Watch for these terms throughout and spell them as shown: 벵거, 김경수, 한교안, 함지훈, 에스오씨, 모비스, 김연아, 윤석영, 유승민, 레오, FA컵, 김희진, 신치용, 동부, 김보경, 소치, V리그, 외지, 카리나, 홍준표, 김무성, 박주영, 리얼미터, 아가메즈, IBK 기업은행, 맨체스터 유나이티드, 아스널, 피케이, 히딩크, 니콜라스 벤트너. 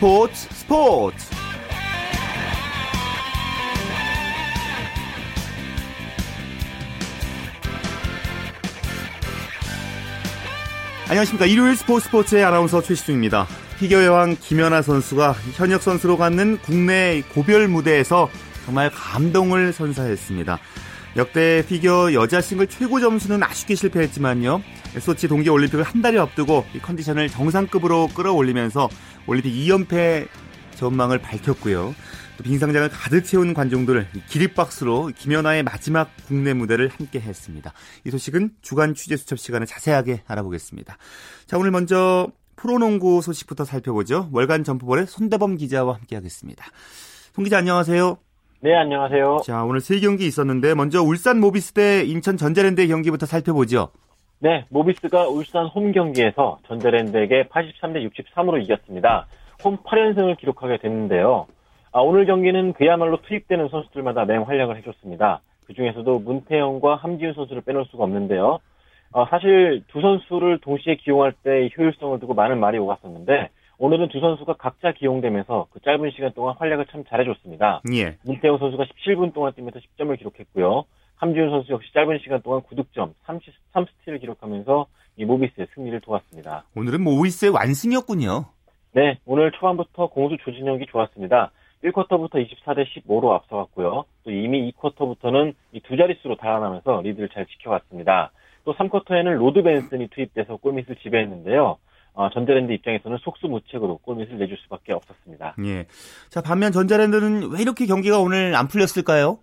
스포츠 안녕하십니까. 일요일 스포츠의 아나운서 최시중입니다. 피겨 여왕 김연아 선수가 현역 선수로 갖는 국내 고별 무대에서 정말 감동을 선사했습니다. 역대 피겨 여자 싱글 최고 점수는 아쉽게 실패했지만요. 소치 동계올림픽을 한 달이 앞두고 이 컨디션을 정상급으로 끌어올리면서 올림픽 2연패 전망을 밝혔고요. 또 빙상장을 가득 채운 관중들을 기립박수로 김연아의 마지막 국내 무대를 함께 했습니다. 이 소식은 주간 취재 수첩 시간에 자세하게 알아보겠습니다. 자, 오늘 먼저 프로농구 소식부터 살펴보죠. 월간 점프볼의 손대범 기자와 함께하겠습니다. 손 기자, 안녕하세요. 네, 안녕하세요. 자, 오늘 3경기 있었는데 먼저 울산 모비스 대 인천 전자랜드의 경기부터 살펴보죠. 네, 모비스가 울산 홈 경기에서 전자랜드에게 83대 63으로 이겼습니다. 홈 8연승을 기록하게 됐는데요. 오늘 경기는 그야말로 투입되는 선수들마다 맹활약을 해줬습니다. 그중에서도 문태영과 함지훈 선수를 빼놓을 수가 없는데요. 사실 두 선수를 동시에 기용할 때의 효율성을 두고 많은 말이 오갔었는데 오늘은 두 선수가 각자 기용되면서 그 짧은 시간 동안 활약을 참 잘해줬습니다. 예. 문태영 선수가 17분 동안 뛰면서 10점을 기록했고요. 함지훈 선수 역시 짧은 시간 동안 9득점, 3스틸을 기록하면서 이 모비스의 승리를 도왔습니다. 오늘은 모비스의 완승이었군요. 네, 오늘 초반부터 공수 조진력이 좋았습니다. 1쿼터부터 24대 15로 앞서갔고요. 또 이미 2쿼터부터는 이 두 자릿수로 달아나면서 리드를 잘 지켜갔습니다. 또 3쿼터에는 로드 벤슨이 투입돼서 골밑을 지배했는데요. 전자랜드 입장에서는 속수무책으로 골밑을 내줄 수밖에 없었습니다. 예. 자, 반면 전자랜드는 왜 이렇게 경기가 오늘 안 풀렸을까요?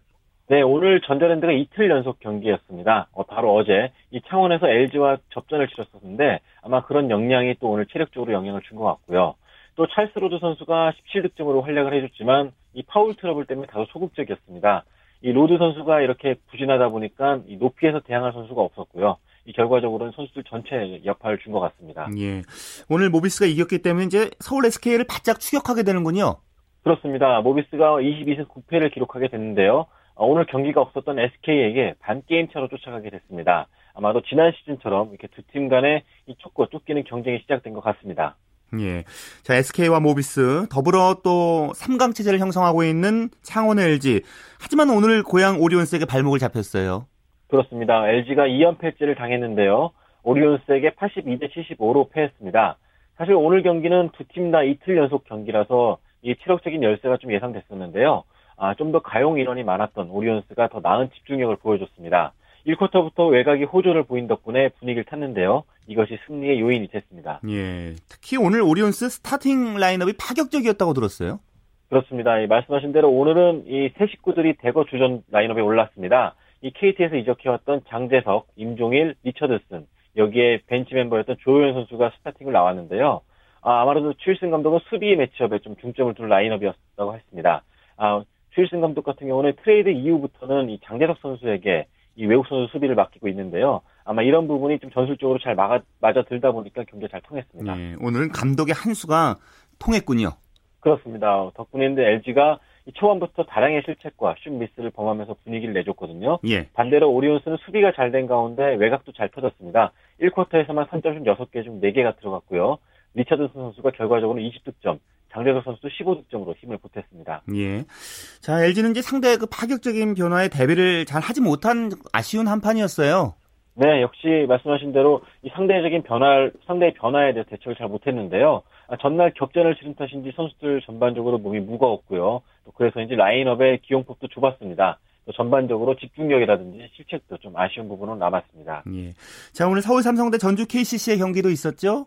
네, 오늘 전자랜드가 이틀 연속 경기였습니다. 바로 어제 이 창원에서 LG와 접전을 치렀었는데 아마 그런 역량이 또 오늘 체력적으로 영향을 준 것 같고요. 또 찰스 로드 선수가 17득점으로 활약을 해줬지만 이 파울 트러블 때문에 다소 소극적이었습니다. 이 로드 선수가 이렇게 부진하다 보니까 이 높이에서 대항할 선수가 없었고요. 이 결과적으로는 선수들 전체에 여파를 준 것 같습니다. 예. 오늘 모비스가 이겼기 때문에 이제 서울 SK를 바짝 추격하게 되는군요. 그렇습니다. 모비스가 22승 9패를 기록하게 됐는데요. 오늘 경기가 없었던 SK에게 반게임 차로 쫓아가게 됐습니다. 아마도 지난 시즌처럼 이렇게 두 팀 간의 이 쫓고 쫓기는 경쟁이 시작된 것 같습니다. 예. 자, SK와 모비스, 더불어 또 3강 체제를 형성하고 있는 창원의 LG. 하지만 오늘 고양 오리온스에게 발목을 잡혔어요. 그렇습니다. LG가 2연패째를 당했는데요. 오리온스에게 82대 75로 패했습니다. 사실 오늘 경기는 두 팀 다 이틀 연속 경기라서 이 체력적인 열세가 좀 예상됐었는데요. 좀 더 가용 인원이 많았던 오리온스가 더 나은 집중력을 보여줬습니다. 1쿼터부터 외곽이 호조를 보인 덕분에 분위기를 탔는데요. 이것이 승리의 요인이 됐습니다. 예, 특히 오늘 오리온스 스타팅 라인업이 파격적이었다고 들었어요. 그렇습니다. 말씀하신 대로 오늘은 이 새 식구들이 대거 주전 라인업에 올랐습니다. 이 KT에서 이적해왔던 장재석, 임종일, 리처드슨, 여기에 벤치 멤버였던 조효연 선수가 스타팅을 나왔는데요. 아마도 추일승 감독은 수비 매치업에 좀 중점을 둘 라인업이었다고 했습니다. 추일승 감독 같은 경우는 트레이드 이후부터는 이 장재석 선수에게 이 외국 선수 수비를 맡기고 있는데요. 아마 이런 부분이 좀 전술적으로 잘 맞아들다 보니까 경기가 잘 통했습니다. 네, 오늘은 감독의 한 수가 통했군요. 그렇습니다. 덕분인데 LG가 초반부터 다량의 실책과 슛 미스를 범하면서 분위기를 내줬거든요. 예. 반대로 오리온스는 수비가 잘 된 가운데 외곽도 잘 터졌습니다. 1쿼터에서만 3점슛 6개 중 4개가 들어갔고요. 리처드슨 선수가 결과적으로 20득점, 장재석 선수도 15득점으로 힘을 보탰습니다. 예. 자, LG는 이제 상대의 그 파격적인 변화에 대비를 잘 하지 못한 아쉬운 한판이었어요. 네, 역시 말씀하신 대로 이 상대의 변화에 대해서 대처를 잘 못했는데요. 전날 격전을 치른 탓인지 선수들 전반적으로 몸이 무거웠고요. 또 그래서인지 라인업의 기용폭도 좁았습니다. 또 전반적으로 집중력이라든지 실책도 좀 아쉬운 부분은 남았습니다. 예. 자, 오늘 서울 삼성 대 전주 KCC의 경기도 있었죠?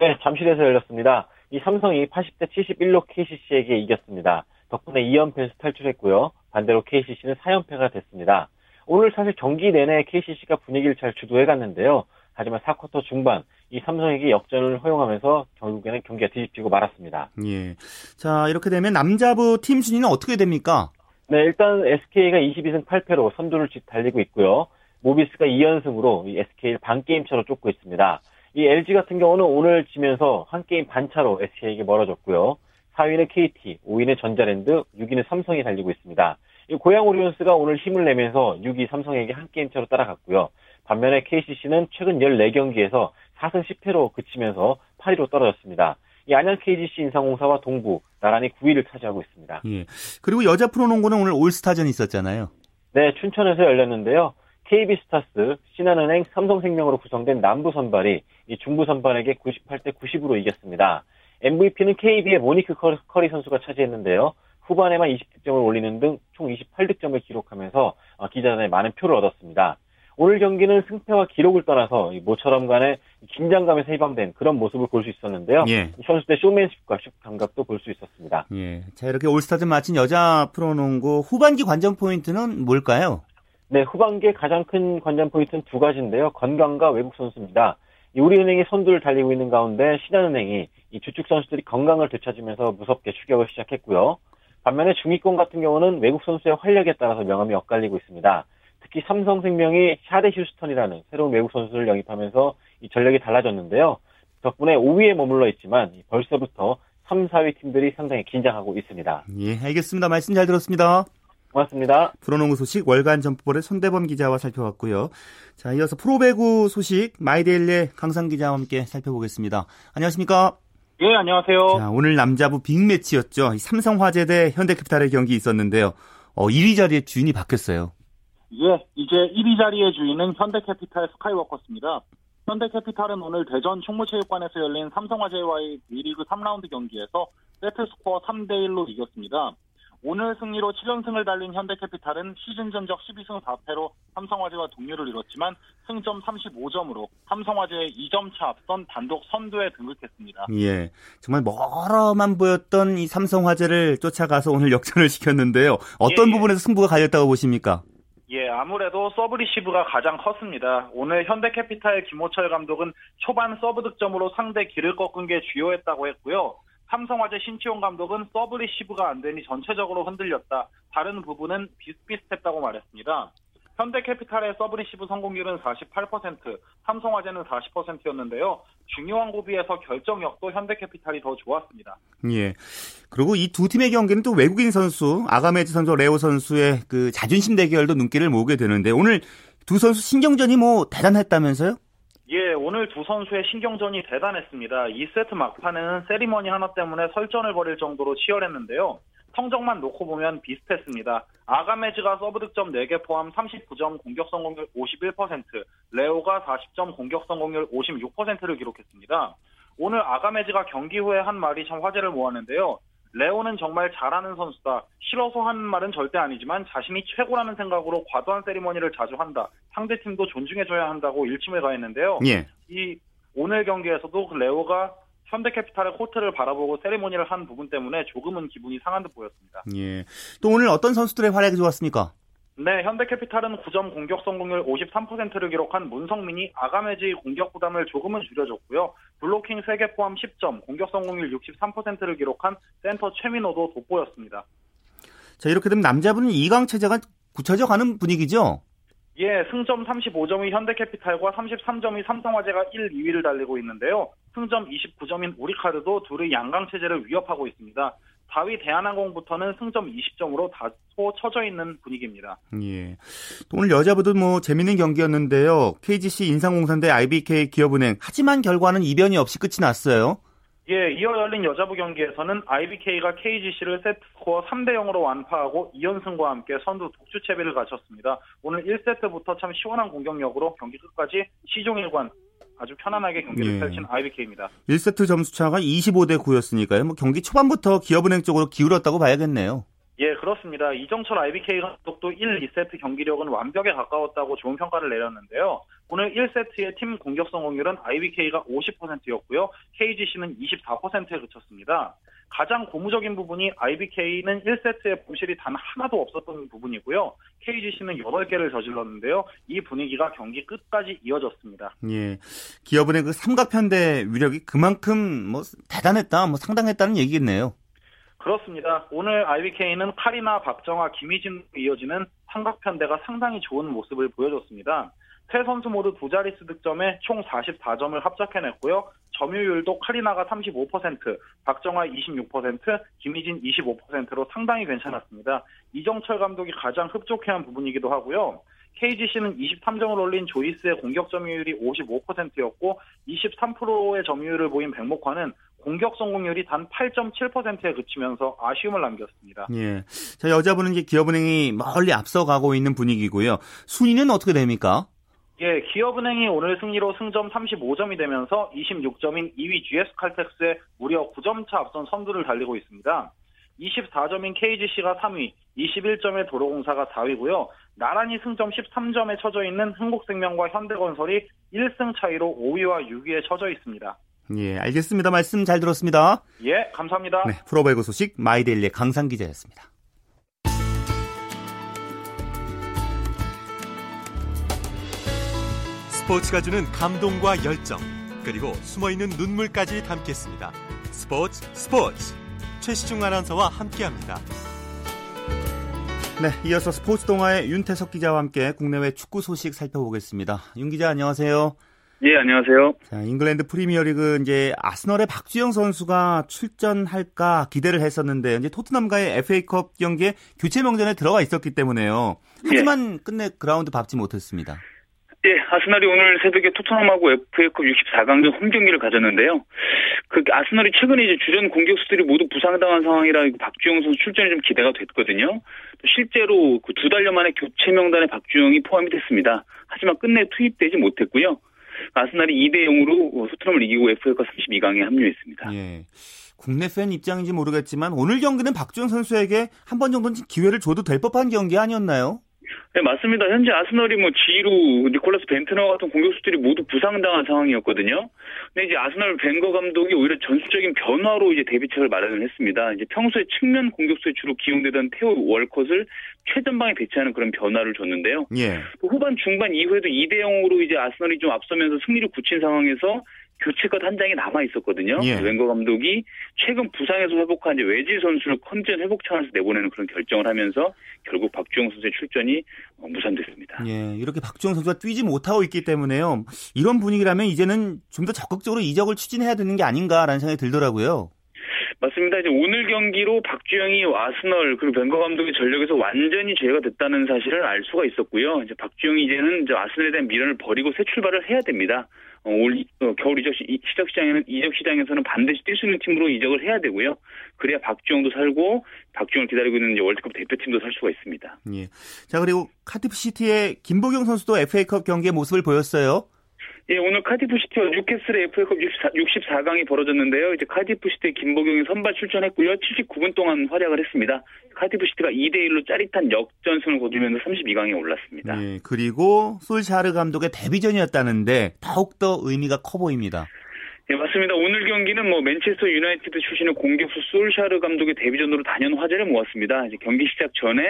네, 잠실에서 열렸습니다. 이 삼성이 80대 71로 KCC에게 이겼습니다. 덕분에 2연패에서 탈출했고요. 반대로 KCC는 4연패가 됐습니다. 오늘 사실 경기 내내 KCC가 분위기를 잘 주도해갔는데요. 하지만 4쿼터 중반 이 삼성에게 역전을 허용하면서 결국에는 경기가 뒤집히고 말았습니다. 예. 자, 이렇게 되면 남자부 팀 순위는 어떻게 됩니까? 네, 일단 SK가 22승 8패로 선두를 달리고 있고요. 모비스가 2연승으로 이 SK를 반게임 차로 쫓고 있습니다. 이 LG 같은 경우는 오늘 지면서 한 게임 반 차로 SK에게 멀어졌고요. 4위는 KT, 5위는 전자랜드, 6위는 삼성이 달리고 있습니다. 이 고양 오리온스가 오늘 힘을 내면서 6위 삼성에게 한 게임 차로 따라갔고요. 반면에 KCC는 최근 14경기에서 4승 10패로 그치면서 8위로 떨어졌습니다. 이 안양 KGC 인상공사와 동부 나란히 9위를 차지하고 있습니다. 예. 그리고 여자 프로농구는 오늘 올스타전이 있었잖아요. 네, 춘천에서 열렸는데요. KB 스타스, 신한은행, 삼성생명으로 구성된 남부 선발이 이 중부 선발에게 98대 90으로 이겼습니다. MVP는 KB의 모니크 커리 선수가 차지했는데요. 후반에만 20득점을 올리는 등 총 28득점을 기록하면서 기자단에 많은 표를 얻었습니다. 오늘 경기는 승패와 기록을 떠나서 모처럼 간의 긴장감에서 해방된 그런 모습을 볼 수 있었는데요. 예. 선수들의 쇼맨십과 슛 감각도 볼 수 있었습니다. 예. 자, 이렇게 올스타전 마친 여자 프로농구 후반기 관전 포인트는 뭘까요? 네, 후반기에 가장 큰 관전 포인트는 두 가지인데요. 건강과 외국 선수입니다. 우리은행이 선두를 달리고 있는 가운데 신한은행이 이 주축 선수들이 건강을 되찾으면서 무섭게 추격을 시작했고요. 반면에 중위권 같은 경우는 외국 선수의 활약에 따라서 명암이 엇갈리고 있습니다. 특히 삼성생명이 샤데 휴스턴이라는 새로운 외국 선수를 영입하면서 이 전력이 달라졌는데요. 덕분에 5위에 머물러 있지만 벌써부터 3, 4위 팀들이 상당히 긴장하고 있습니다. 예, 알겠습니다. 말씀 잘 들었습니다. 고맙습니다. 프로농구 소식 월간 점프볼의 손대범 기자와 살펴봤고요. 자, 이어서 프로배구 소식 마이데일리의 강상 기자와 함께 살펴보겠습니다. 안녕하십니까? 예, 안녕하세요. 자, 오늘 남자부 빅매치였죠. 삼성화재 대 현대캐피탈의 경기 있었는데요. 1위 자리의 주인이 바뀌었어요. 예, 이제 1위 자리의 주인은 현대캐피탈 스카이워커스입니다. 현대캐피탈은 오늘 대전 충무체육관에서 열린 삼성화재와의 V리그 3라운드 경기에서 세트스코어 3대1로 이겼습니다. 오늘 승리로 7연승을 달린 현대캐피탈은 시즌 전적 12승 4패로 삼성화재와 동률을 이뤘지만 승점 35점으로 삼성화재의 2점차 앞선 단독 선두에 등극했습니다. 예, 정말 멀어만 보였던 이 삼성화재를 쫓아가서 오늘 역전을 시켰는데요. 어떤 부분에서 승부가 갈렸다고 보십니까? 예, 아무래도 서브리시브가 가장 컸습니다. 오늘 현대캐피탈 김호철 감독은 초반 서브 득점으로 상대 길을 꺾은 게 주요했다고 했고요. 삼성화재 신치용 감독은 서브리시브가 안 되니 전체적으로 흔들렸다. 다른 부분은 비슷비슷했다고 말했습니다. 현대캐피탈의 서브리시브 성공률은 48%, 삼성화재는 40%였는데요. 중요한 고비에서 결정력도 현대캐피탈이 더 좋았습니다. 예. 그리고 이 두 팀의 경기는 또 외국인 선수, 아가메즈 선수, 레오 선수의 그 자존심 대결도 눈길을 모으게 되는데 오늘 두 선수 신경전이 뭐 대단했다면서요? 예, 오늘 두 선수의 신경전이 대단했습니다. 2세트 막판에는 세리머니 하나 때문에 설전을 벌일 정도로 치열했는데요. 성적만 놓고 보면 비슷했습니다. 아가메즈가 서브 득점 4개 포함 39점, 공격 성공률 51%, 레오가 40점, 공격 성공률 56%를 기록했습니다. 오늘 아가메즈가 경기 후에 한 말이 참 화제를 모았는데요. 레오는 정말 잘하는 선수다. 싫어서 하는 말은 절대 아니지만 자신이 최고라는 생각으로 과도한 세리머니를 자주 한다. 상대팀도 존중해줘야 한다고 일침을 가했는데요. 예. 이 오늘 경기에서도 레오가 현대캐피탈의 코트를 바라보고 세리머니를 한 부분 때문에 조금은 기분이 상한 듯 보였습니다. 예. 또 오늘 어떤 선수들의 활약이 좋았습니까? 네, 현대캐피탈은 9점 공격 성공률 53%를 기록한 문성민이 아가메즈의 공격 부담을 조금은 줄여줬고요. 블로킹 3개 포함 10점, 공격 성공률 63%를 기록한 센터 최민호도 돋보였습니다. 자, 이렇게 되면 남자분은 2강 체제가 굳혀져가는 분위기죠? 예, 승점 35점이 현대캐피탈과 33점이 삼성화재가 1, 2위를 달리고 있는데요. 승점 29점인 우리카드도 둘의 양강 체제를 위협하고 있습니다. 4위 대한항공부터는 승점 20점으로 다소 처져 있는 분위기입니다. 예. 오늘 여자부도 뭐 재밌는 경기였는데요. KGC 인상공산 대 IBK 기업은행. 하지만 결과는 이변이 없이 끝이 났어요. 예, 이어 열린 여자부 경기에서는 IBK가 KGC를 세트스코어 3대0으로 완파하고 2연승과 함께 선두 독주체비를 갖췄습니다. 오늘 1세트부터 참 시원한 공격력으로 경기 끝까지 시종일관 아주 편안하게 경기를 펼친 IBK입니다. 1세트 점수차가 25대 9였으니까요. 뭐 경기 초반부터 기업은행 쪽으로 기울었다고 봐야겠네요. 예, 그렇습니다. 이정철 IBK 감독도 1, 2세트 경기력은 완벽에 가까웠다고 좋은 평가를 내렸는데요. 오늘 1세트의 팀 공격 성공률은 IBK가 50%였고요. KGC는 24%에 그쳤습니다. 가장 고무적인 부분이 IBK는 1세트에 부실이 단 하나도 없었던 부분이고요. KGC는 8개를 저질렀는데요. 이 분위기가 경기 끝까지 이어졌습니다. 예, 기업은행 그 삼각편대 위력이 그만큼 뭐 대단했다, 뭐 상당했다는 얘기겠네요. 그렇습니다. 오늘 IBK는 카리나, 박정아, 김희진 이어지는 삼각편대가 상당히 좋은 모습을 보여줬습니다. 세 선수 모두 두 자릿수 득점에 총 44점을 합작해냈고요. 점유율도 카리나가 35%, 박정아 26%, 김희진 25%로 상당히 괜찮았습니다. 이정철 감독이 가장 흡족해한 부분이기도 하고요. KGC는 23점을 올린 조이스의 공격 점유율이 55%였고 23%의 점유율을 보인 백목화는 공격 성공률이 단 8.7%에 그치면서 아쉬움을 남겼습니다. 예. 자, 여자분은 이제 기업은행이 멀리 앞서가고 있는 분위기고요. 순위는 어떻게 됩니까? 예, 기업은행이 오늘 승리로 승점 35점이 되면서 26점인 2위 GS칼텍스에 무려 9점 차 앞선 선두를 달리고 있습니다. 24점인 KGC가 3위, 21점의 도로공사가 4위고요. 나란히 승점 13점에 처져 있는 흥국생명과 현대건설이 1승 차이로 5위와 6위에 처져 있습니다. 예, 알겠습니다. 말씀 잘 들었습니다. 예, 감사합니다. 네, 프로배구 소식 마이데일리의 강상 기자였습니다. 스포츠가 주는 감동과 열정, 그리고 숨어있는 눈물까지 담겠습니다. 스포츠 최시중 아나운서와 함께합니다. 네, 이어서 스포츠 동아의 윤태석 기자와 함께 국내외 축구 소식 살펴보겠습니다. 윤 기자, 안녕하세요. 예, 안녕하세요. 자, 잉글랜드 프리미어리그 이제 아스널의 박주영 선수가 출전할까 기대를 했었는데 이제 토트넘과의 FA컵 경기에 교체 명단에 들어가 있었기 때문에요. 하지만 예. 끝내 그라운드 밟지 못했습니다. 예, 아스널이 오늘 새벽에 토트넘하고 FA컵 64강전 홈경기를 가졌는데요. 그 아스널이 최근에 이제 주전 공격수들이 모두 부상당한 상황이라 박주영 선수 출전이 좀 기대가 됐거든요. 실제로 그 2달여 만에 교체 명단에 박주영이 포함이 됐습니다. 하지만 끝내 투입되지 못했고요. 아스날이 2-0으로 토트넘을 이기고 FA컵 32강에 합류했습니다. 예, 국내 팬 입장인지 모르겠지만 오늘 경기는 박주영 선수에게 한 번 정도는 기회를 줘도 될 법한 경기 아니었나요? 네, 맞습니다. 현재 아스널이 지루, 니콜라스 벤트너 같은 공격수들이 모두 부상당한 상황이었거든요. 근데 이제 아스널 벵거 감독이 오히려 전술적인 변화로 이제 대비책을 마련을 했습니다. 이제 평소에 측면 공격수에 주로 기용되던 테오 월컷을 최전방에 대체하는 그런 변화를 줬는데요. 예. 후반 중반 이후에도 2-0으로 이제 아스널이 좀 앞서면서 승리를 굳힌 상황에서 교체컷 한 장이 남아 있었거든요. 예. 웬거 감독이 최근 부상에서 회복한 이제 외지 선수를 컨디션 회복 차원에서 내보내는 그런 결정을 하면서 결국 박주영 선수의 출전이 무산됐습니다. 예, 이렇게 박주영 선수가 뛰지 못하고 있기 때문에요. 이런 분위기라면 이제는 좀 더 적극적으로 이적을 추진해야 되는 게 아닌가라는 생각이 들더라고요. 맞습니다. 이제 오늘 경기로 박주영이 아스널 그리고 벵거 감독의 전력에서 완전히 제외가 됐다는 사실을 알 수가 있었고요. 이제 박주영이 이제는 이제 아스널에 대한 미련을 버리고 새 출발을 해야 됩니다. 겨울 이적 시장에서는 반드시 뛸 수 있는 팀으로 이적을 해야 되고요. 그래야 박주영도 살고 박주영을 기다리고 있는 이제 월드컵 대표팀도 살 수가 있습니다. 예. 자, 그리고 카티프 시티의 김보경 선수도 FA컵 경기의 모습을 보였어요. 예, 오늘 카디프시티와 뉴캐슬의 FA컵 64강이 벌어졌는데요. 이제 카디프시티의 김보경이 선발 출전했고요. 79분 동안 활약을 했습니다. 카디프시티가 2-1로 짜릿한 역전승을 거두면서 32강에 올랐습니다. 예, 그리고 솔샤르 감독의 데뷔전이었다는데 더욱더 의미가 커 보입니다. 네, 맞습니다. 오늘 경기는 맨체스터 유나이티드 출신의 공격수 솔샤르 감독의 데뷔전으로 단연 화제를 모았습니다. 이제 경기 시작 전에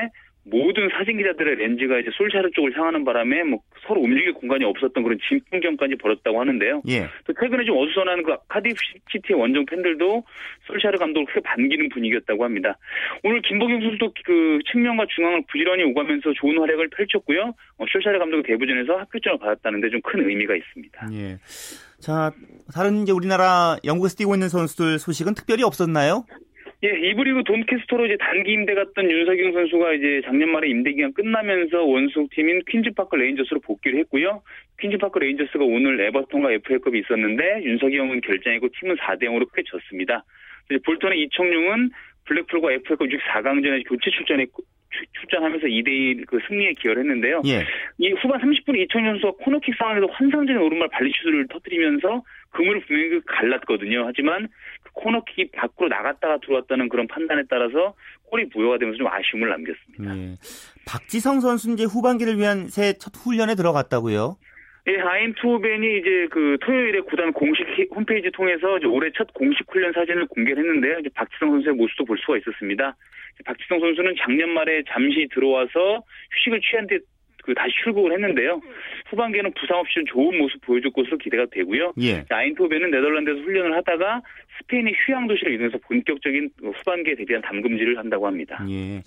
모든 사진기자들의 렌즈가 이제 솔샤르 쪽을 향하는 바람에 서로 움직일 공간이 없었던 그런 진풍경까지 벌였다고 하는데요. 예. 또 최근에 좀 어수선한 그 카디프 시티의 원정 팬들도 솔샤르 감독을 크게 반기는 분위기였다고 합니다. 오늘 김보경 선수도 그 측면과 중앙을 부지런히 오가면서 좋은 활약을 펼쳤고요. 솔샤르 감독의 데뷔전에서 합격점을 받았다는데 좀 큰 의미가 있습니다. 예. 자, 다른 이제 우리나라 영국에서 뛰고 있는 선수들 소식은 특별히 없었나요? 예, 2부리그 돈캐스터로 이제 단기 임대 갔던 윤석영 선수가 이제 작년 말에 임대 기간 끝나면서 원소 팀인 퀸즈파크 레인저스로 복귀를 했고요. 퀸즈파크 레인저스가 오늘 에버턴과 FA컵이 있었는데 윤석영은 결장이고 팀은 4-0으로 크게 졌습니다. 이제 볼턴의 이청용은 블랙풀과 FA컵 64강전에 교체 출전하면서 2-1 그 승리에 기여를 했는데요. 예. 이 후반 30분 이청용 선수가 코너킥 상황에서 환상적인 오른발 발리슛을 터뜨리면서 그물 분명히 갈랐거든요. 하지만 그 코너킥이 밖으로 나갔다가 들어왔다는 그런 판단에 따라서 골이 무효가 되면서 좀 아쉬움을 남겼습니다. 네. 박지성 선수 이제 후반기를 위한 새 첫 훈련에 들어갔다고요? 예, 아인투호벤이 이제 그 토요일에 구단 공식 홈페이지 통해서 이제 올해 첫 공식 훈련 사진을 공개를 했는데요. 이제 박지성 선수의 모습도 볼 수가 있었습니다. 박지성 선수는 작년 말에 잠시 들어와서 휴식을 취한 뒤 다시 출국을 했는데요. 후반기에는 부상 없이 좋은 모습 보여줄 것으로 기대가 되고요. 예. 아인토벤은 네덜란드에서 훈련을 하다가 스페인의 휴양 도시로 이동해서 본격적인 후반기에 대비한 담금질을 한다고 합니다. 예.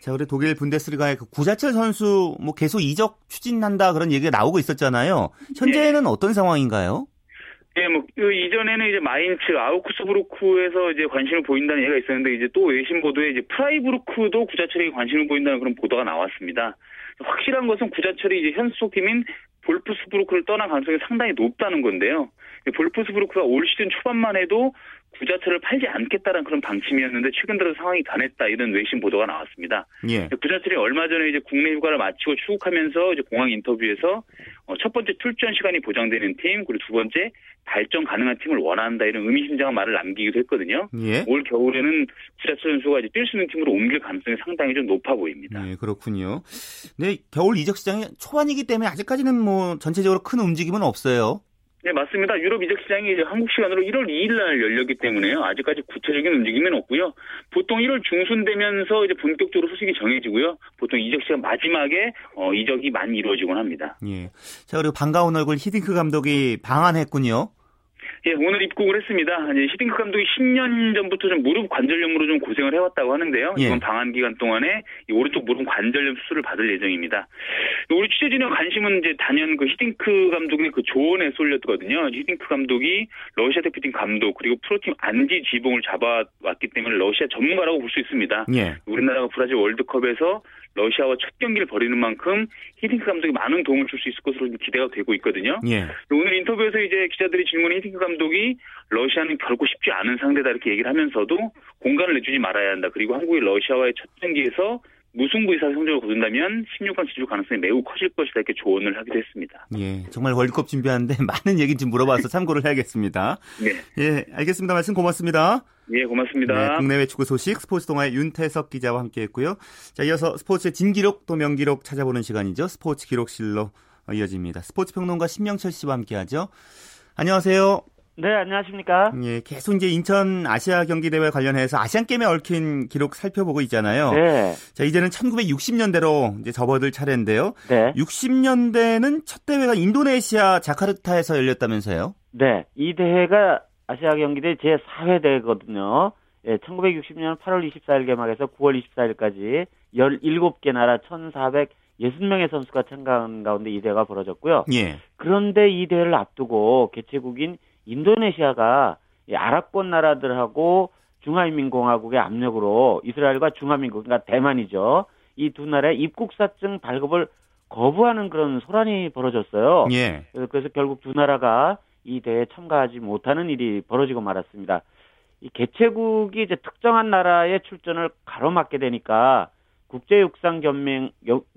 자, 우리 독일 분데스리가의 구자철 선수 계속 이적 추진한다 그런 얘기가 나오고 있었잖아요. 현재는 예. 어떤 상황인가요? 예, 그 이전에는 이제 마인츠, 아우크스부르크에서 이제 관심을 보인다는 얘기가 있었는데 이제 또 외신 보도에 이제 프라이부르크도 구자철에게 관심을 보인다는 그런 보도가 나왔습니다. 확실한 것은 구자철이 이제 현 소속팀인 볼프스부르크를 떠날 가능성이 상당히 높다는 건데요. 볼프스부르크가 올 시즌 초반만 해도 구자철을 팔지 않겠다는 그런 방침이었는데 최근 들어 상황이 변했다 이런 외신 보도가 나왔습니다. 예. 구자철이 얼마 전에 이제 국내 휴가를 마치고 출국하면서 이제 공항 인터뷰에서 첫 번째 출전 시간이 보장되는 팀 그리고 두 번째 발전 가능한 팀을 원한다 이런 의미심장한 말을 남기기도 했거든요. 예. 올 겨울에는 구자철 선수가 이제 뛸 수 있는 팀으로 옮길 가능성이 상당히 좀 높아 보입니다. 네, 그렇군요. 네, 겨울 이적 시장이 초반이기 때문에 아직까지는 뭐 전체적으로 큰 움직임은 없어요. 네, 맞습니다. 유럽 이적 시장이 이제 한국 시간으로 1월 2일 날 열렸기 때문에요. 아직까지 구체적인 움직임은 없고요. 보통 1월 중순 되면서 이제 본격적으로 소식이 정해지고요. 보통 이적 시간 마지막에 이적이 많이 이루어지곤 합니다. 예. 자, 그리고 반가운 얼굴 히딩크 감독이 방한했군요. 예, 오늘 입국을 했습니다. 히딩크 감독이 10년 전부터 좀 무릎 관절염으로 좀 고생을 해왔다고 하는데요. 예. 이번 방한 기간 동안에 이 오른쪽 무릎 관절염 수술을 받을 예정입니다. 우리 취재진의 관심은 이제 단연 그 히딩크 감독의 그 조언에 쏠렸거든요. 히딩크 감독이 러시아 대표팀 감독 그리고 프로팀 안지 지봉을 잡아왔기 때문에 러시아 전문가라고 볼 수 있습니다. 예. 우리나라가 브라질 월드컵에서 러시아와 첫 경기를 벌이는 만큼 히딩크 감독이 많은 도움을 줄 수 있을 것으로 기대가 되고 있거든요. 예. 오늘 인터뷰에서 이제 기자들이 질문한 히딩크 감독이 러시아는 결코 쉽지 않은 상대다 이렇게 얘기를 하면서도 공간을 내주지 말아야 한다. 그리고 한국이 러시아와의 첫 경기에서 무승부 이상 성적을 거둔다면 16강 진출 가능성이 매우 커질 것이다 이렇게 조언을 하기도 했습니다. 예, 정말 월드컵 준비하는데 많은 얘기인지 물어봐서 참고를 해야겠습니다. 네. 예, 알겠습니다. 말씀 고맙습니다. 예, 고맙습니다. 네, 국내외 축구 소식 스포츠 동아의 윤태석 기자와 함께했고요. 자, 이어서 스포츠의 진기록 또 명기록 찾아보는 시간이죠. 스포츠 기록실로 이어집니다. 스포츠 평론가 신명철 씨와 함께하죠. 안녕하세요. 네, 안녕하십니까. 예, 계속 이제 인천 아시아 경기 대회 관련해서 아시안 게임에 얽힌 기록 살펴보고 있잖아요. 네. 자, 이제는 1960년대로 이제 접어들 차례인데요. 네. 60년대는 첫 대회가 인도네시아 자카르타에서 열렸다면서요? 네, 이 대회가 아시아 경기 대회 제4회 대회거든요. 예, 1960년 8월 24일 개막해서 9월 24일까지 17개 나라 1,460명의 선수가 참가한 가운데 이 대회가 벌어졌고요. 예. 그런데 이 대회를 앞두고 개최국인 인도네시아가 아랍권 나라들하고 중화인민공화국의 압력으로 이스라엘과 중화민국, 그러니까 대만이죠. 이 두 나라의 입국사증 발급을 거부하는 그런 소란이 벌어졌어요. 예. 그래서 결국 두 나라가 이 대회에 참가하지 못하는 일이 벌어지고 말았습니다. 이 개최국이 이제 특정한 나라의 출전을 가로막게 되니까 국제육상경기연맹하고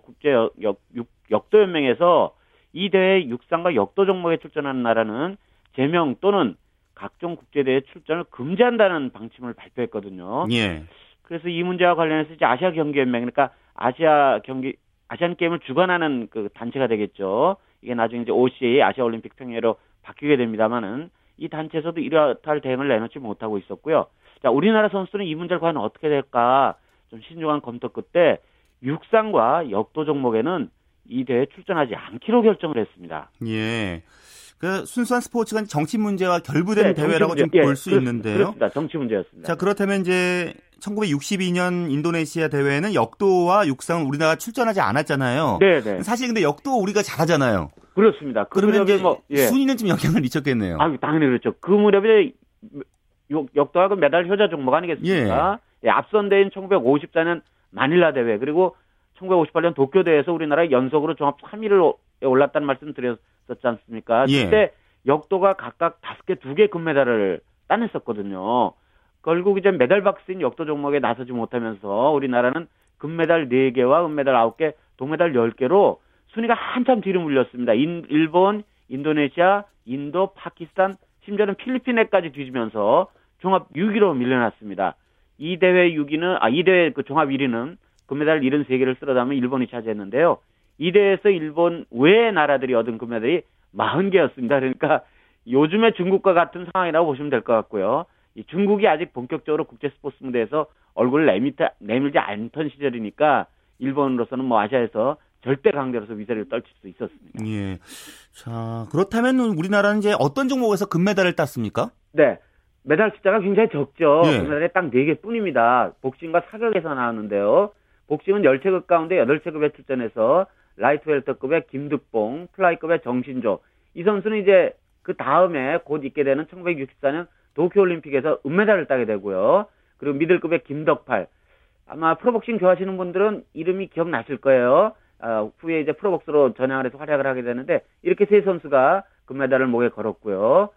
국제역도연맹에서 이 대회 육상과 역도 종목에 출전하는 나라는 제명 또는 각종 국제대회 출전을 금지한다는 방침을 발표했거든요. 예. 그래서 이 문제와 관련해서 이제 아시아 경기연맹, 그러니까 아시안 게임을 주관하는 그 단체가 되겠죠. 이게 나중에 이제 OCA, 아시아 올림픽 평의회로 바뀌게 됩니다만은 이 단체에서도 이러한 대응을 내놓지 못하고 있었고요. 자, 우리나라 선수들은 이 문제를 과연 어떻게 될까 좀 신중한 검토 끝에 육상과 역도 종목에는 이 대회에 출전하지 않기로 결정을 했습니다. 예. 그 순수한 스포츠가 정치 문제와 결부된 대회라고 좀 볼 수 있는데요. 그렇습니다. 정치 문제였습니다. 자, 그렇다면 이제 1962년 인도네시아 대회에는 역도와 육상은 우리나라가 출전하지 않았잖아요. 네. 사실 근데 역도 우리가 잘하잖아요. 그렇습니다. 그러면 이제 순위는 좀 영향을 미쳤겠네요. 아, 당연히 그렇죠. 그 무렵에 역도하고 메달 효자 종목 아니겠습니까? 예. 앞선 대회인 1954년 마닐라 대회 그리고 1958년 도쿄대회에서 우리나라가 연속으로 종합 3위를 올랐다는 말씀 드렸었지 않습니까? 예. 그때 역도가 각각 5개, 2개 금메달을 따냈었거든요. 결국 이제 메달 박스인 역도 종목에 나서지 못하면서 우리나라는 금메달 4개와 은메달 9개, 동메달 10개로 순위가 한참 뒤로 물렸습니다. 일본, 인도네시아, 인도, 파키스탄, 심지어는 필리핀에까지 뒤지면서 종합 6위로 밀려났습니다. 이 대회 그 종합 1위는 금메달 73개를 쓸어담은 일본이 차지했는데요. 이 대회에서 일본 외 나라들이 얻은 금메달이 40개였습니다. 그러니까 요즘에 중국과 같은 상황이라고 보시면 될 것 같고요. 이 중국이 아직 본격적으로 국제 스포츠 무대에서 얼굴을 내밀지 않던 시절이니까 일본으로서는 뭐 아시아에서 절대 강대로서 위세를 떨칠 수 있었습니다. 예. 자, 그렇다면 우리나라는 이제 어떤 종목에서 금메달을 땄습니까? 네. 메달 숫자가 굉장히 적죠. 예. 금메달이 딱 4개뿐입니다. 복싱과 사격에서 나왔는데요. 복싱은 10체급 가운데 8체급에 출전해서 라이트 웰터급의 김득봉, 플라이급의 정신조. 이 선수는 이제 그 다음에 곧 있게 되는 1964년 도쿄올림픽에서 은메달을 따게 되고요. 그리고 미들급의 김덕팔, 아마 프로복싱 좋아하시는 분들은 이름이 기억나실 거예요. 후에 이제 프로복스로 전향을 해서 활약을 하게 되는데 이렇게 세 선수가 금메달을 목에 걸었고요.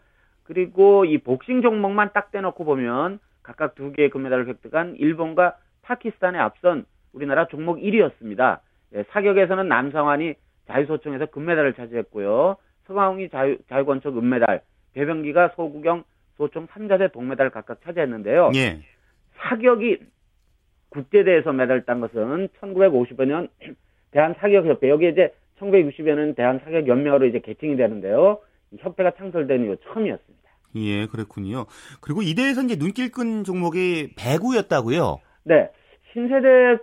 그리고 이 복싱 종목만 딱 떼놓고 보면 각각 두 개의 금메달을 획득한 일본과 파키스탄에 앞선 우리나라 종목 1위였습니다. 예, 사격에서는 남상환이 자유소총에서 금메달을 차지했고요. 서강웅이 자유권총 은메달, 배병기가 소구경 소총 3자대 동메달을 각각 차지했는데요. 예. 사격이 국제대회에서 메달을 딴 것은 1950년 대한사격협회, 여기에 이제 1960년에는 대한사격연맹으로 이제 개칭이 되는데요. 이 협회가 창설된 이후 처음이었습니다. 예, 그렇군요. 그리고 이 대회에서 이제 눈길 끈 종목이 배구였다고요? 네. 신세대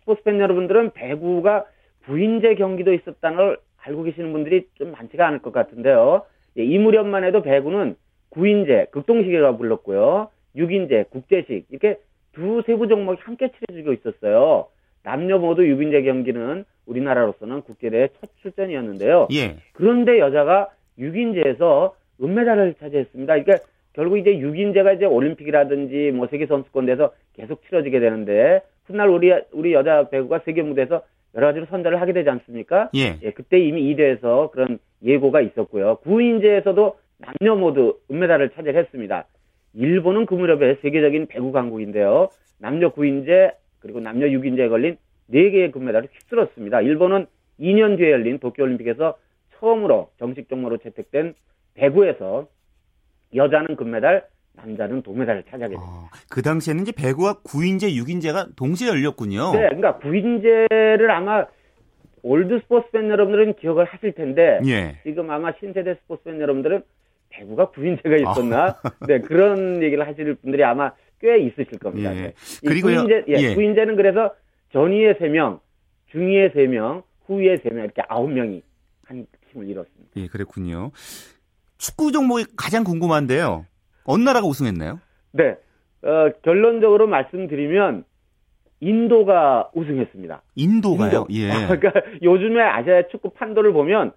스포츠팬 여러분들은 배구가 부인제 경기도 있었다는 걸 알고 계시는 분들이 좀 많지가 않을 것 같은데요. 예, 이 무렵만 해도 배구는 9인제, 극동식이라고 불렀고요. 6인제, 국제식 이렇게 두 세부 종목이 함께 치러지고 있었어요. 남녀 모두 6인제 경기는 우리나라로서는 국제대회 첫 출전이었는데요. 예. 그런데 여자가 6인제에서 은메달을 차지했습니다. 그러니까 결국 이제 6인제가 이제 올림픽이라든지 뭐 세계 선수권대에서 계속 치러지게 되는데 훗날 우리 여자 배구가 세계 무대에서 여러 가지로 선전을 하게 되지 않습니까? 예. 예, 그때 이미 2대에서 그런 예고가 있었고요. 9인제에서도 남녀 모두 은메달을 차지했습니다. 일본은 그 무렵에 세계적인 배구 강국인데요. 남녀 9인제 그리고 남녀 6인제에 걸린 4개의 금메달을 휩쓸었습니다. 일본은 2년 뒤에 열린 도쿄올림픽에서 처음으로 정식 종목으로 채택된 배구에서 여자는 금메달, 남자는 동메달을 차지하게 됩니다. 그 당시에는 이제 배구와 9인제, 6인제가 동시에 열렸군요. 네, 그러니까 9인제를 아마 올드 스포츠팬 여러분들은 기억을 하실 텐데 예. 지금 아마 신세대 스포츠팬 여러분들은 배구가 9인제가 있었나? 네, 그런 얘기를 하실 분들이 아마 꽤 있으실 겁니다. 예. 그리고 9인제는 그래서 전위의 3명, 중위의 3명, 후위의 3명 이렇게 9명이 한 팀을 이뤘습니다. 예, 그렇군요. 축구 종목이 가장 궁금한데요. 어느 나라가 우승했나요? 네. 결론적으로 말씀드리면 인도가 우승했습니다. 인도가요? 인도. 예. 그러니까 요즘에 아시아의 축구 판도를 보면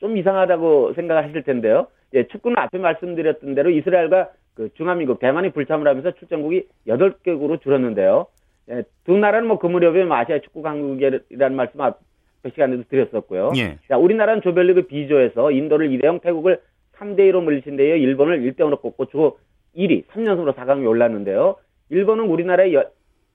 좀 이상하다고 생각을 하실 텐데요. 예, 축구는 앞에 말씀드렸던 대로 이스라엘과 그 중화민국 대만이 불참을 하면서 출전국이 8개국으로 줄었는데요. 예, 두 나라는 뭐 그 무렵에 아시아 축구 강국이라는 말씀 앞 시간에도 드렸었고요. 예. 자, 우리나라는 조별리그 B조에서 인도를 2대0, 태국을 3대2로 물리친 데에 이어 일본을 1대0으로 꺾고 주 1위, 3연승으로 4강에 올랐는데요. 일본은 우리나라에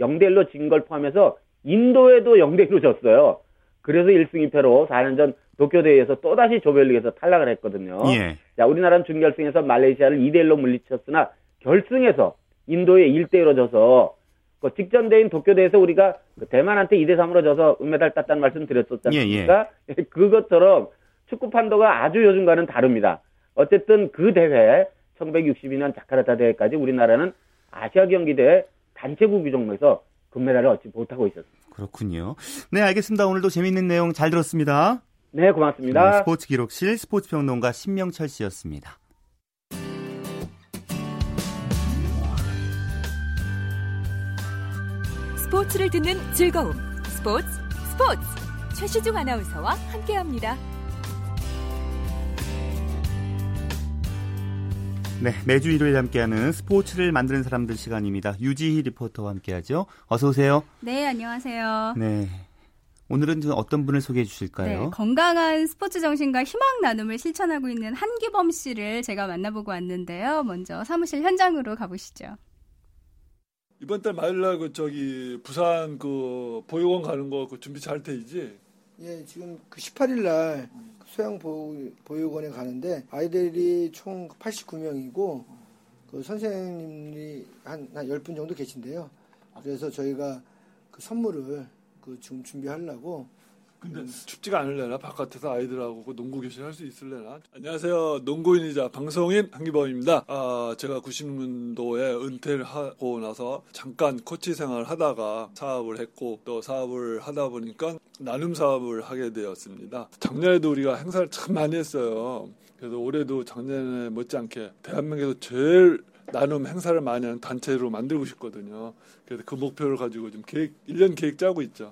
0대1로 진 걸 포함해서 인도에도 0대1로 졌어요. 그래서 1승 2패로 4년 전 도쿄대회에서 또다시 조별리그에서 탈락을 했거든요. 예. 자, 우리나라는 준결승에서 말레이시아를 2대1로 물리쳤으나 결승에서 인도에 1대1로 져서 그 직전 대회인 도쿄대회에서 우리가 대만한테 2대3으로 져서 은메달 땄다는 말씀 드렸었잖습니까? 예, 예. 그것처럼 축구 판도가 아주 요즘과는 다릅니다. 어쨌든 그 대회 1962년 자카르타 대회까지 우리나라는 아시아 경기 대회 단체 구기 종목에서 금메달을 얻지 못하고 있었습니다. 그렇군요. 네, 알겠습니다. 오늘도 재미있는 내용 잘 들었습니다. 네, 고맙습니다. 네, 스포츠 기록실 스포츠 평론가 신명철 씨였습니다. 스포츠를 듣는 즐거움. 스포츠. 최시중 아나운서와 함께합니다. 네, 매주 일요일 함께하는 스포츠를 만드는 사람들 시간입니다. 유지희 리포터와 함께하죠. 어서 오세요. 네, 안녕하세요. 네, 오늘은 어떤 분을 소개해 주실까요? 네, 건강한 스포츠 정신과 희망 나눔을 실천하고 있는 한기범 씨를 제가 만나보고 왔는데요. 먼저 사무실 현장으로 가보시죠. 이번 달 말일 날 부산 보육원 가는 거 준비 잘 돼 있지? 예, 지금 18일 날 소양 보육원에 가는데 아이들이 총 89명이고 선생님이 한 10분 정도 계신데요. 그래서 저희가 선물을 지금 준비하려고. 근데 춥지가 않을래나? 바깥에서 아이들하고 농구 교실 할 수 있을래나? 안녕하세요. 농구인이자 방송인 한기범입니다. 제가 90년도에 은퇴를 하고 나서 잠깐 코치 생활을 하다가 사업을 했고 또 사업을 하다 보니까 나눔 사업을 하게 되었습니다. 작년에도 우리가 행사를 참 많이 했어요. 그래서 올해도 작년에 못지않게 대한민국에서 제일 나눔 행사를 많이 하는 단체로 만들고 싶거든요. 그래서 그 목표를 가지고 지금 1년 계획 짜고 있죠.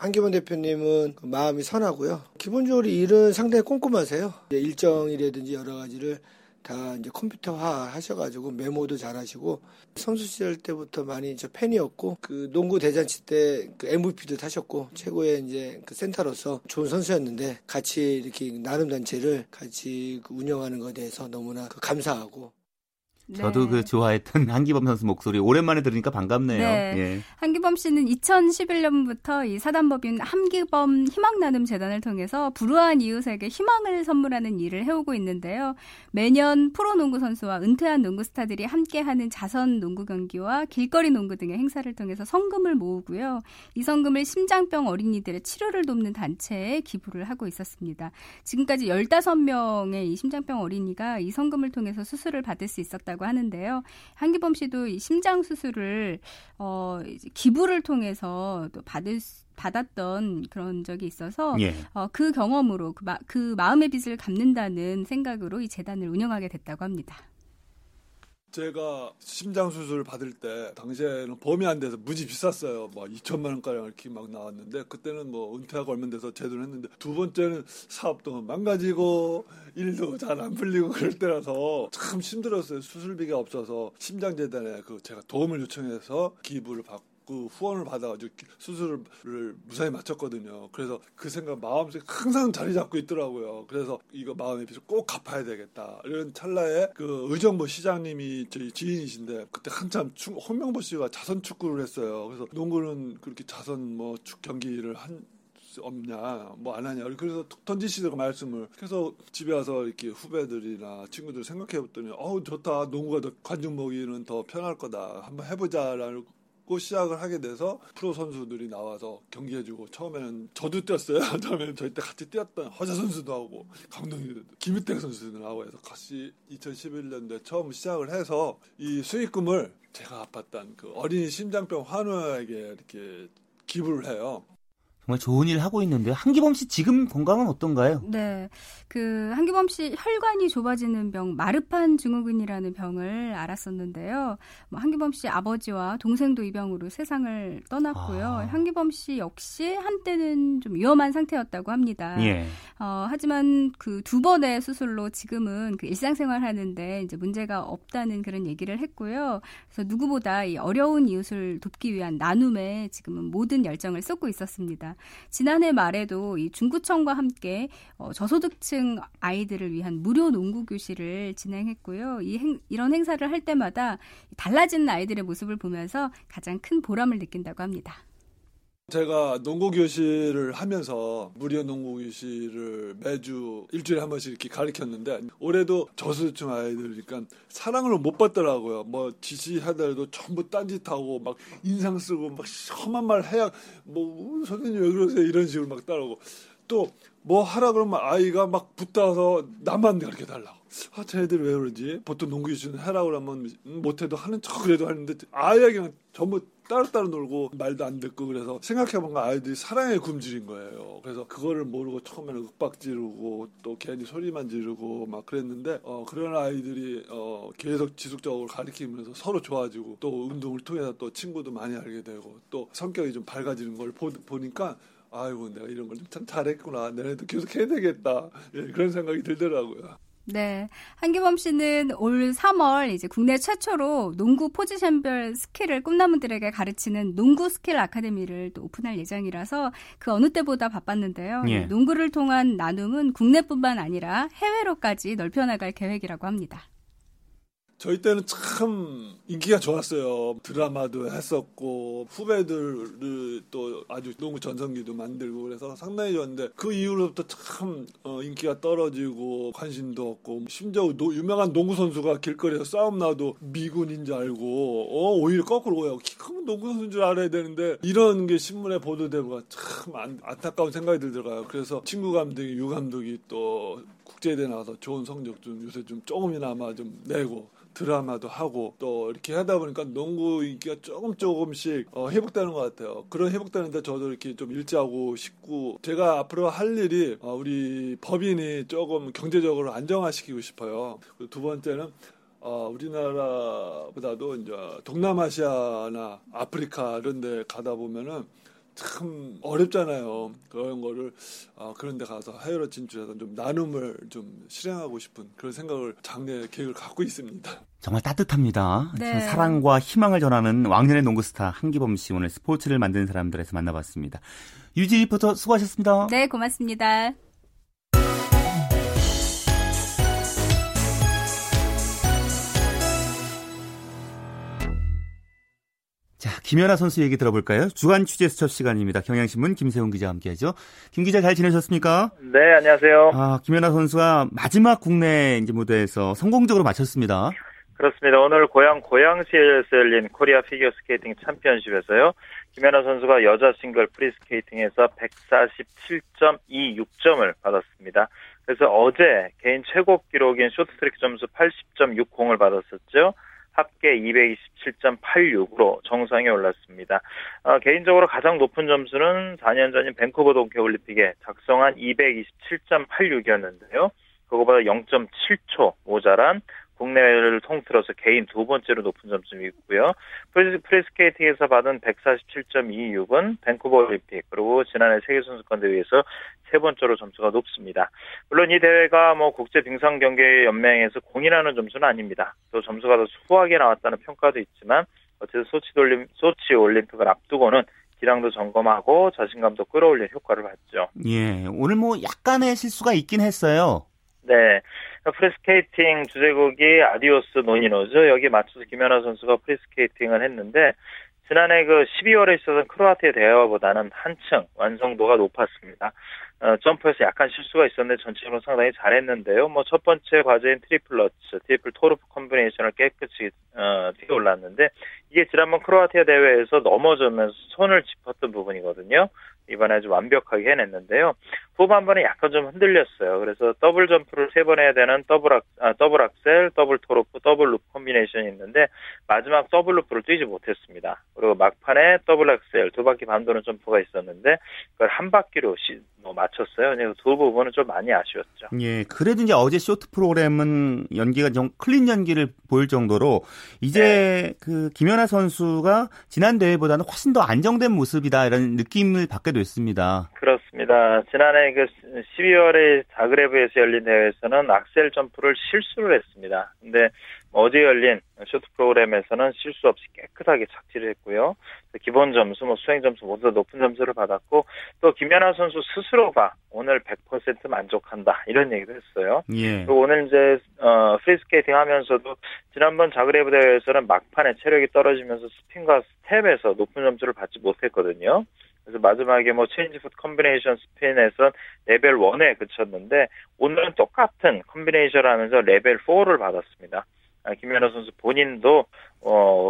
한기범 대표님은 마음이 선하고요. 기본적으로 일은 상당히 꼼꼼하세요. 일정이라든지 여러 가지를 다 이제 컴퓨터화 하셔가지고 메모도 잘하시고 선수 시절 때부터 많이 저 팬이었고 그 농구 대잔치 때 그 MVP도 타셨고 최고의 이제 그 센터로서 좋은 선수였는데 같이 이렇게 나눔 단체를 같이 운영하는 것에 대해서 너무나 감사하고. 네. 저도 그 좋아했던 한기범 선수 목소리 오랜만에 들으니까 반갑네요. 네. 예. 한기범 씨는 2011년부터 이 사단법인 함기범 희망나눔재단을 통해서 불우한 이웃에게 희망을 선물하는 일을 해오고 있는데요. 매년 프로농구 선수와 은퇴한 농구 스타들이 함께하는 자선 농구 경기와 길거리 농구 등의 행사를 통해서 성금을 모으고요. 이 성금을 심장병 어린이들의 치료를 돕는 단체에 기부를 하고 있었습니다. 지금까지 15명의 이 심장병 어린이가 이 성금을 통해서 수술을 받을 수 있었다고 하는데요. 한기범 씨도 이 심장 수술을 기부를 통해서 또 받았던 그런 적이 있어서 예. 그 경험으로 그 마음의 빚을 갚는다는 생각으로 이 재단을 운영하게 됐다고 합니다. 제가 심장 수술을 받을 때 당시에는 범위 안 돼서 무지 비쌌어요. 막 2천만 원가량 이렇게 막 나왔는데 그때는 뭐 은퇴하고 얼마 돼서 제대로 했는데 두 번째는 사업도 망가지고 일도 잘 안 풀리고 그럴 때라서 참 힘들었어요. 수술비가 없어서 심장재단에 그 제가 도움을 요청해서 기부를 받고 그 후원을 받아가지고 수술을 무사히 마쳤거든요. 그래서 그 생각 마음속에 항상 자리 잡고 있더라고요. 그래서 이거 마음의 빚을 꼭 갚아야 되겠다. 이런 찰나에 그 의정부 시장님이 저희 지인이신데 그때 한참 홍명보 씨가 자선 축구를 했어요. 그래서 농구는 그렇게 자선 뭐 축 경기를 한 없냐 뭐 안 하냐 그래서 던지시더라고 말씀을. 그래서 집에 와서 이렇게 후배들이나 친구들 생각해봤더니 어우 좋다 농구가 더 관중 보기는 더 편할 거다 한번 해보자라는. 시작을 하게 돼서 프로 선수들이 나와서 경기해주고 처음에는 저도 뛰었어요. 처음에는 저희 때 같이 뛰었던 허재 선수도 하고 감독님도 김희택 선수도 나오고 해서 같이 2011년도에 처음 시작을 해서 이 수익금을 제가 아팠던 그 어린이 심장병 환우에게 이렇게 기부를 해요. 정말 좋은 일 하고 있는데요. 한기범 씨 지금 건강은 어떤가요? 네, 그 한기범 씨 혈관이 좁아지는 병 마르판 증후군이라는 병을 앓았었는데요. 한기범 씨 아버지와 동생도 이 병으로 세상을 떠났고요. 한기범 씨 역시 한때는 좀 위험한 상태였다고 합니다. 예. 하지만 그 두 번의 수술로 지금은 그 일상생활 하는데 이제 문제가 없다는 그런 얘기를 했고요. 그래서 누구보다 이 어려운 이웃을 돕기 위한 나눔에 지금은 모든 열정을 쏟고 있었습니다. 지난해 말에도 이 중구청과 함께 저소득층 아이들을 위한 무료 농구 교실을 진행했고요. 이런 행사를 할 때마다 달라지는 아이들의 모습을 보면서 가장 큰 보람을 느낀다고 합니다. 제가 농구 교실을 하면서 무료 농구 교실을 매주 일주일에 한 번씩 이렇게 가르쳤는데 올해도 저소득층 아이들이니까 사랑을 못 받더라고요. 뭐 지시하더라도 전부 딴짓하고 막 인상 쓰고 막 험한 말 해야 뭐 선생님 왜 그러세요 이런 식으로 막 따라오고 또 뭐 하라 그러면 아이가 막 붙어서 나만 가르쳐 달라고. 아 쟤네들 왜 그러지? 보통 농구 교실은 하라 그러면 못해도 하는 척 그래도 하는데 아예 그냥 전부 따로따로 놀고 말도 안 듣고 그래서 생각해보면 아이들이 사랑의 굶주린 거예요. 그래서 그거를 모르고 처음에는 윽박지르고 또 괜히 소리만 지르고 막 그랬는데 그런 아이들이 계속 지속적으로 가르치면서 서로 좋아지고 또 운동을 통해서 또 친구도 많이 알게 되고 또 성격이 좀 밝아지는 걸 보니까 아이고 내가 이런 걸 참 잘했구나. 내년에도 계속 해야 되겠다. 예, 그런 생각이 들더라고요. 네. 한기범 씨는 올 3월 이제 국내 최초로 농구 포지션별 스킬을 꿈나무들에게 가르치는 농구 스킬 아카데미를 또 오픈할 예정이라서 그 어느 때보다 바빴는데요. 예. 농구를 통한 나눔은 국내뿐만 아니라 해외로까지 넓혀나갈 계획이라고 합니다. 저희 때는 참 인기가 좋았어요. 드라마도 했었고 후배들을 또 아주 농구 전성기도 만들고 그래서 상당히 좋았는데 그 이후로부터 참 인기가 떨어지고 관심도 없고 심지어 유명한 농구 선수가 길거리에서 싸움 나도 미군인 줄 알고 오히려 거꾸로 키 큰 농구 선수인 줄 알아야 되는데 이런 게 신문에 보도되고 참 안타까운 생각이 들더라고요. 그래서 친구 감독이 유 감독이 또 국제대회 나와서 좋은 성적 좀 요새 좀 조금이나마 좀 내고 드라마도 하고 또 이렇게 하다 보니까 농구 인기가 조금씩 회복되는 것 같아요. 그런 회복되는데 저도 이렇게 좀 일치하고 싶고 제가 앞으로 할 일이 우리 법인이 조금 경제적으로 안정화시키고 싶어요. 두 번째는 우리나라보다도 이제 동남아시아나 아프리카 이런 데 가다 보면은 참 어렵잖아요. 그런 거를 그런 데 가서 해외로 진출해서 좀 나눔을 좀 실행하고 싶은 그런 생각을 작년에 계획을 갖고 있습니다. 정말 따뜻합니다. 네. 사랑과 희망을 전하는 왕년의 농구스타 한기범 씨, 오늘 스포츠를 만드는 사람들에서 만나봤습니다. 유지 리포터 수고하셨습니다. 네, 고맙습니다. 자, 김연아 선수 얘기 들어볼까요? 주간 취재 수첩 시간입니다. 경향신문 김세훈 기자와 함께하죠. 김 기자, 잘 지내셨습니까? 네, 안녕하세요. 김연아 선수가 마지막 국내 이제 무대에서 성공적으로 마쳤습니다. 그렇습니다. 오늘 고양시에서 열린 코리아 피겨 스케이팅 챔피언십에서요, 김연아 선수가 여자 싱글 프리스케이팅에서 147.26점을 받았습니다. 그래서 어제 개인 최고 기록인 쇼트트랙 점수 80.60을 받았었죠. 합계 227.86으로 정상에 올랐습니다. 개인적으로 가장 높은 점수는 4년 전인 밴쿠버 동계올림픽에 작성한 227.86이었는데요. 그거보다 0.7초 모자란 국내를 통틀어서 개인 두 번째로 높은 점수이고요. 프리스케이팅에서 받은 147.26은 밴쿠버 올림픽, 그리고 지난해 세계선수권 대회에서 세 번째로 점수가 높습니다. 물론 이 대회가 국제빙상경계연맹에서 공인하는 점수는 아닙니다. 또 점수가 더 수하게 나왔다는 평가도 있지만, 어쨌든 소치 올림픽을 앞두고는 기량도 점검하고 자신감도 끌어올리는 효과를 봤죠. 예, 오늘 약간의 실수가 있긴 했어요. 네, 프리스케이팅 주제곡이 아디오스 노니노죠. 여기에 맞춰서 김연아 선수가 프리스케이팅을 했는데, 지난해 12월에 있었던 크로아티아 대회와보다는 한층 완성도가 높았습니다. 점프에서 약간 실수가 있었는데 전체적으로 상당히 잘했는데요. 첫 번째 과제인 트리플 토르프 콤비네이션을 깨끗이 뛰어올랐는데, 이게 지난번 크로아티아 대회에서 넘어지면서 손을 짚었던 부분이거든요. 이번에 아주 완벽하게 해냈는데요. 후반번에 약간 좀 흔들렸어요. 그래서 더블 점프를 세 번 해야 되는 더블 악셀, 더블 토르프, 더블 루프 콤비네이션이 있는데, 마지막 더블 루프를 뛰지 못했습니다. 그리고 막판에 더블 악셀, 두 바퀴 반도는 점프가 있었는데 그걸 한 바퀴로 맞췄어요. 그래서 두 부분은 좀 많이 아쉬웠죠. 예, 그래도 이제 어제 쇼트 프로그램은 연기가 좀 클린 연기를 보일 정도로 이제 네. 김연아 선수가 지난 대회보다는 훨씬 더 안정된 모습이다, 이런 느낌을 받게 됐습니다. 그렇습니다. 지난해 12월에 자그레브에서 열린 대회에서는 악셀 점프를 실수를 했습니다. 근데 어제 열린 쇼트 프로그램에서는 실수 없이 깨끗하게 착지를 했고요. 기본 점수, 수행 점수 모두 다 높은 점수를 받았고, 또 김연아 선수 스스로가 오늘 100% 만족한다, 이런 얘기도 했어요. 예. 그리고 오늘 프리스케이팅 하면서도 지난번 자그레브 대회에서는 막판에 체력이 떨어지면서 스핀과 스텝에서 높은 점수를 받지 못했거든요. 그래서 마지막에 체인지풋 컴비네이션 스핀에서 레벨 1에 그쳤는데, 오늘은 똑같은 컴비네이션을 하면서 레벨 4를 받았습니다. 김연아 선수 본인도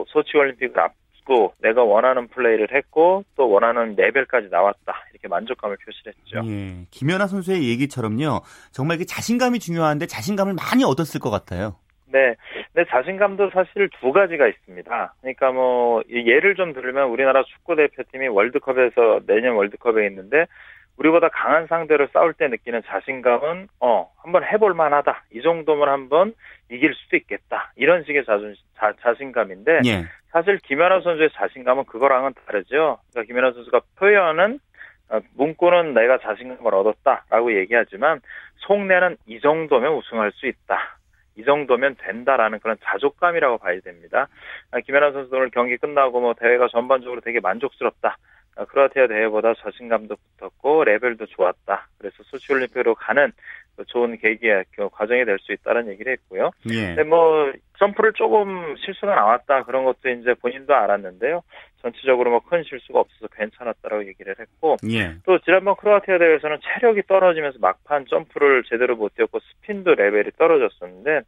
소치올림픽을 앞두고 내가 원하는 플레이를 했고 또 원하는 레벨까지 나왔다, 이렇게 만족감을 표시했죠. 예, 김연아 선수의 얘기처럼요, 정말 자신감이 중요한데 자신감을 많이 얻었을 것 같아요. 네, 근데 자신감도 사실 두 가지가 있습니다. 그러니까 예를 좀 들면, 우리나라 축구 대표팀이 월드컵에서 내년 월드컵에 있는데 우리보다 강한 상대를 싸울 때 느끼는 자신감은 한번 해볼 만하다, 이 정도면 한번 이길 수도 있겠다, 이런 식의 자신감인데 예. 사실 김연아 선수의 자신감은 그거랑은 다르죠. 그러니까 김연아 선수가 표현은, 문구는 내가 자신감을 얻었다라고 얘기하지만 속내는 이 정도면 우승할 수 있다, 이 정도면 된다라는 그런 자족감이라고 봐야 됩니다. 김연아 선수 오늘 경기 끝나고 대회가 전반적으로 되게 만족스럽다, 크로아티아 대회보다 자신감도 붙었고 레벨도 좋았다, 그래서 소치올림픽으로 가는 좋은 계기의 과정이 될 수 있다는 얘기를 했고요. 예. 근데 점프를 조금 실수가 나왔다, 그런 것도 이제 본인도 알았는데요. 전체적으로 큰 실수가 없어서 괜찮았다라고 얘기를 했고, 예. 또 지난번 크로아티아 대회에서는 체력이 떨어지면서 막판 점프를 제대로 못 뛰었고 스핀도 레벨이 떨어졌었는데,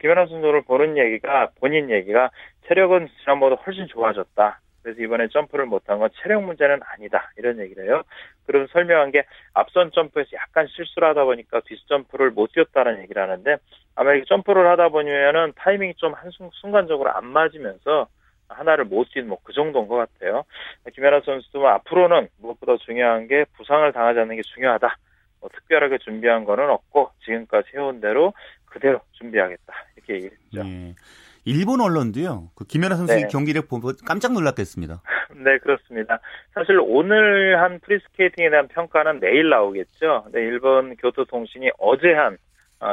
김연아 선수를 보는 얘기가, 본인 얘기가, 체력은 지난번보다 훨씬 좋아졌다, 그래서 이번에 점프를 못한 건 체력 문제는 아니다, 이런 얘기를 해요. 그럼 설명한 게, 앞선 점프에서 약간 실수를 하다 보니까 뒷점프를 못 뛰었다는 얘기를 하는데, 아마 이렇게 점프를 하다 보면은 타이밍이 좀 순간적으로 안 맞으면서 하나를 못 뛴 그 정도인 것 같아요. 김연아 선수도 앞으로는 무엇보다 중요한 게 부상을 당하지 않는 게 중요하다, 특별하게 준비한 거는 없고 지금까지 해온 대로 그대로 준비하겠다, 이렇게 얘기를 했죠. 일본 언론도요. 그 김연아 선수의 경기력 보고 깜짝 놀랐겠습니다. 네, 그렇습니다. 사실 오늘 한 프리스케이팅에 대한 평가는 내일 나오겠죠. 네, 일본 교토통신이 어제 한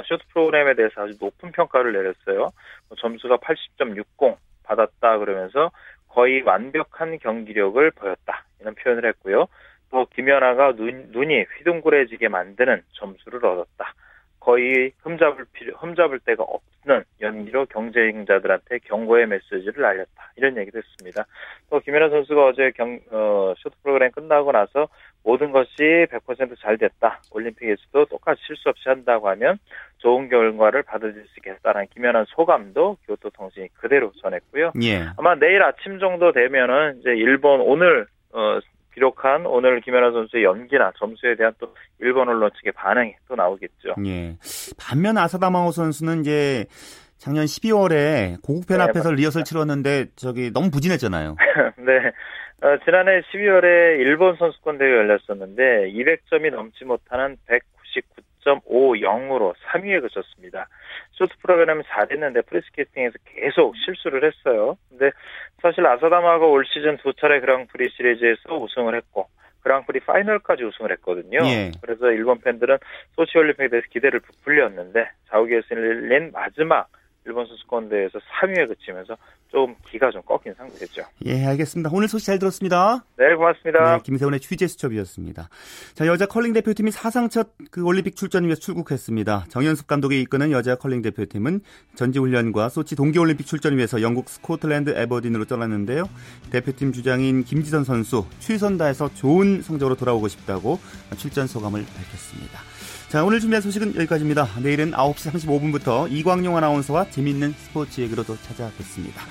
쇼트 프로그램에 대해서 아주 높은 평가를 내렸어요. 점수가 80.60 받았다 그러면서 거의 완벽한 경기력을 보였다. 이런 표현을 했고요. 또 김연아가 눈이 휘둥그레지게 만드는 점수를 얻었다. 거의 흠잡을 데가 없는 연기로 경쟁자들한테 경고의 메시지를 알렸다. 이런 얘기도 했습니다. 또 김연아 선수가 어제 쇼트 프로그램 끝나고 나서 모든 것이 100% 잘 됐다. 올림픽에서도 똑같이 실수 없이 한다고 하면 좋은 결과를 받아들일 수 있겠다라는 김연아 소감도 교토통신이 그대로 전했고요. 예. 아마 내일 아침 정도 되면은 이제 일본 오늘 기록한 오늘 김연아 선수의 연기나 점수에 대한 또 일본 언론 측의 반응이 또 나오겠죠. 예. 반면 아사다마오 선수는 이제 작년 12월에 고국 팬 앞에서 리허설 치렀는데 저기 너무 부진했잖아요. 네. 지난해 12월에 일본 선수권 대회 열렸었는데 200점이 넘지 못하는 199.50으로 3위에 그쳤습니다. 쇼트 프로그램이 잘했는데 프리스케이팅에서 계속 실수를 했어요. 근데 사실 아사다마가 올 시즌 두 차례 그랑프리 시리즈에서 우승을 했고 그랑프리 파이널까지 우승을 했거든요. 예. 그래서 일본 팬들은 소치 올림픽에 대해서 기대를 부풀렸는데 자국에서 열린 마지막 일본 선수권 대회에서 3위에 그치면서 좀 기가 좀 꺾인 상태죠. 예, 알겠습니다. 오늘 소식 잘 들었습니다. 네, 고맙습니다. 네, 김세훈의 취재 수첩이었습니다. 자, 여자 컬링 대표팀이 사상 첫 그 올림픽 출전을 위해서 출국했습니다. 정연숙 감독이 이끄는 여자 컬링 대표팀은 전지훈련과 소치 동계올림픽 출전을 위해서 영국 스코틀랜드 에버딘으로 떠났는데요. 대표팀 주장인 김지선 선수 최선다에서 좋은 성적으로 돌아오고 싶다고 출전 소감을 밝혔습니다. 자, 오늘 준비한 소식은 여기까지입니다. 내일은 9시 35분부터 이광용 아나운서와 재미있는 스포츠 얘기로 또 찾아뵙겠습니다.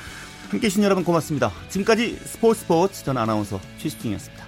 함께해 주신 여러분 고맙습니다. 지금까지 스포츠 전 아나운서 최시중이었습니다.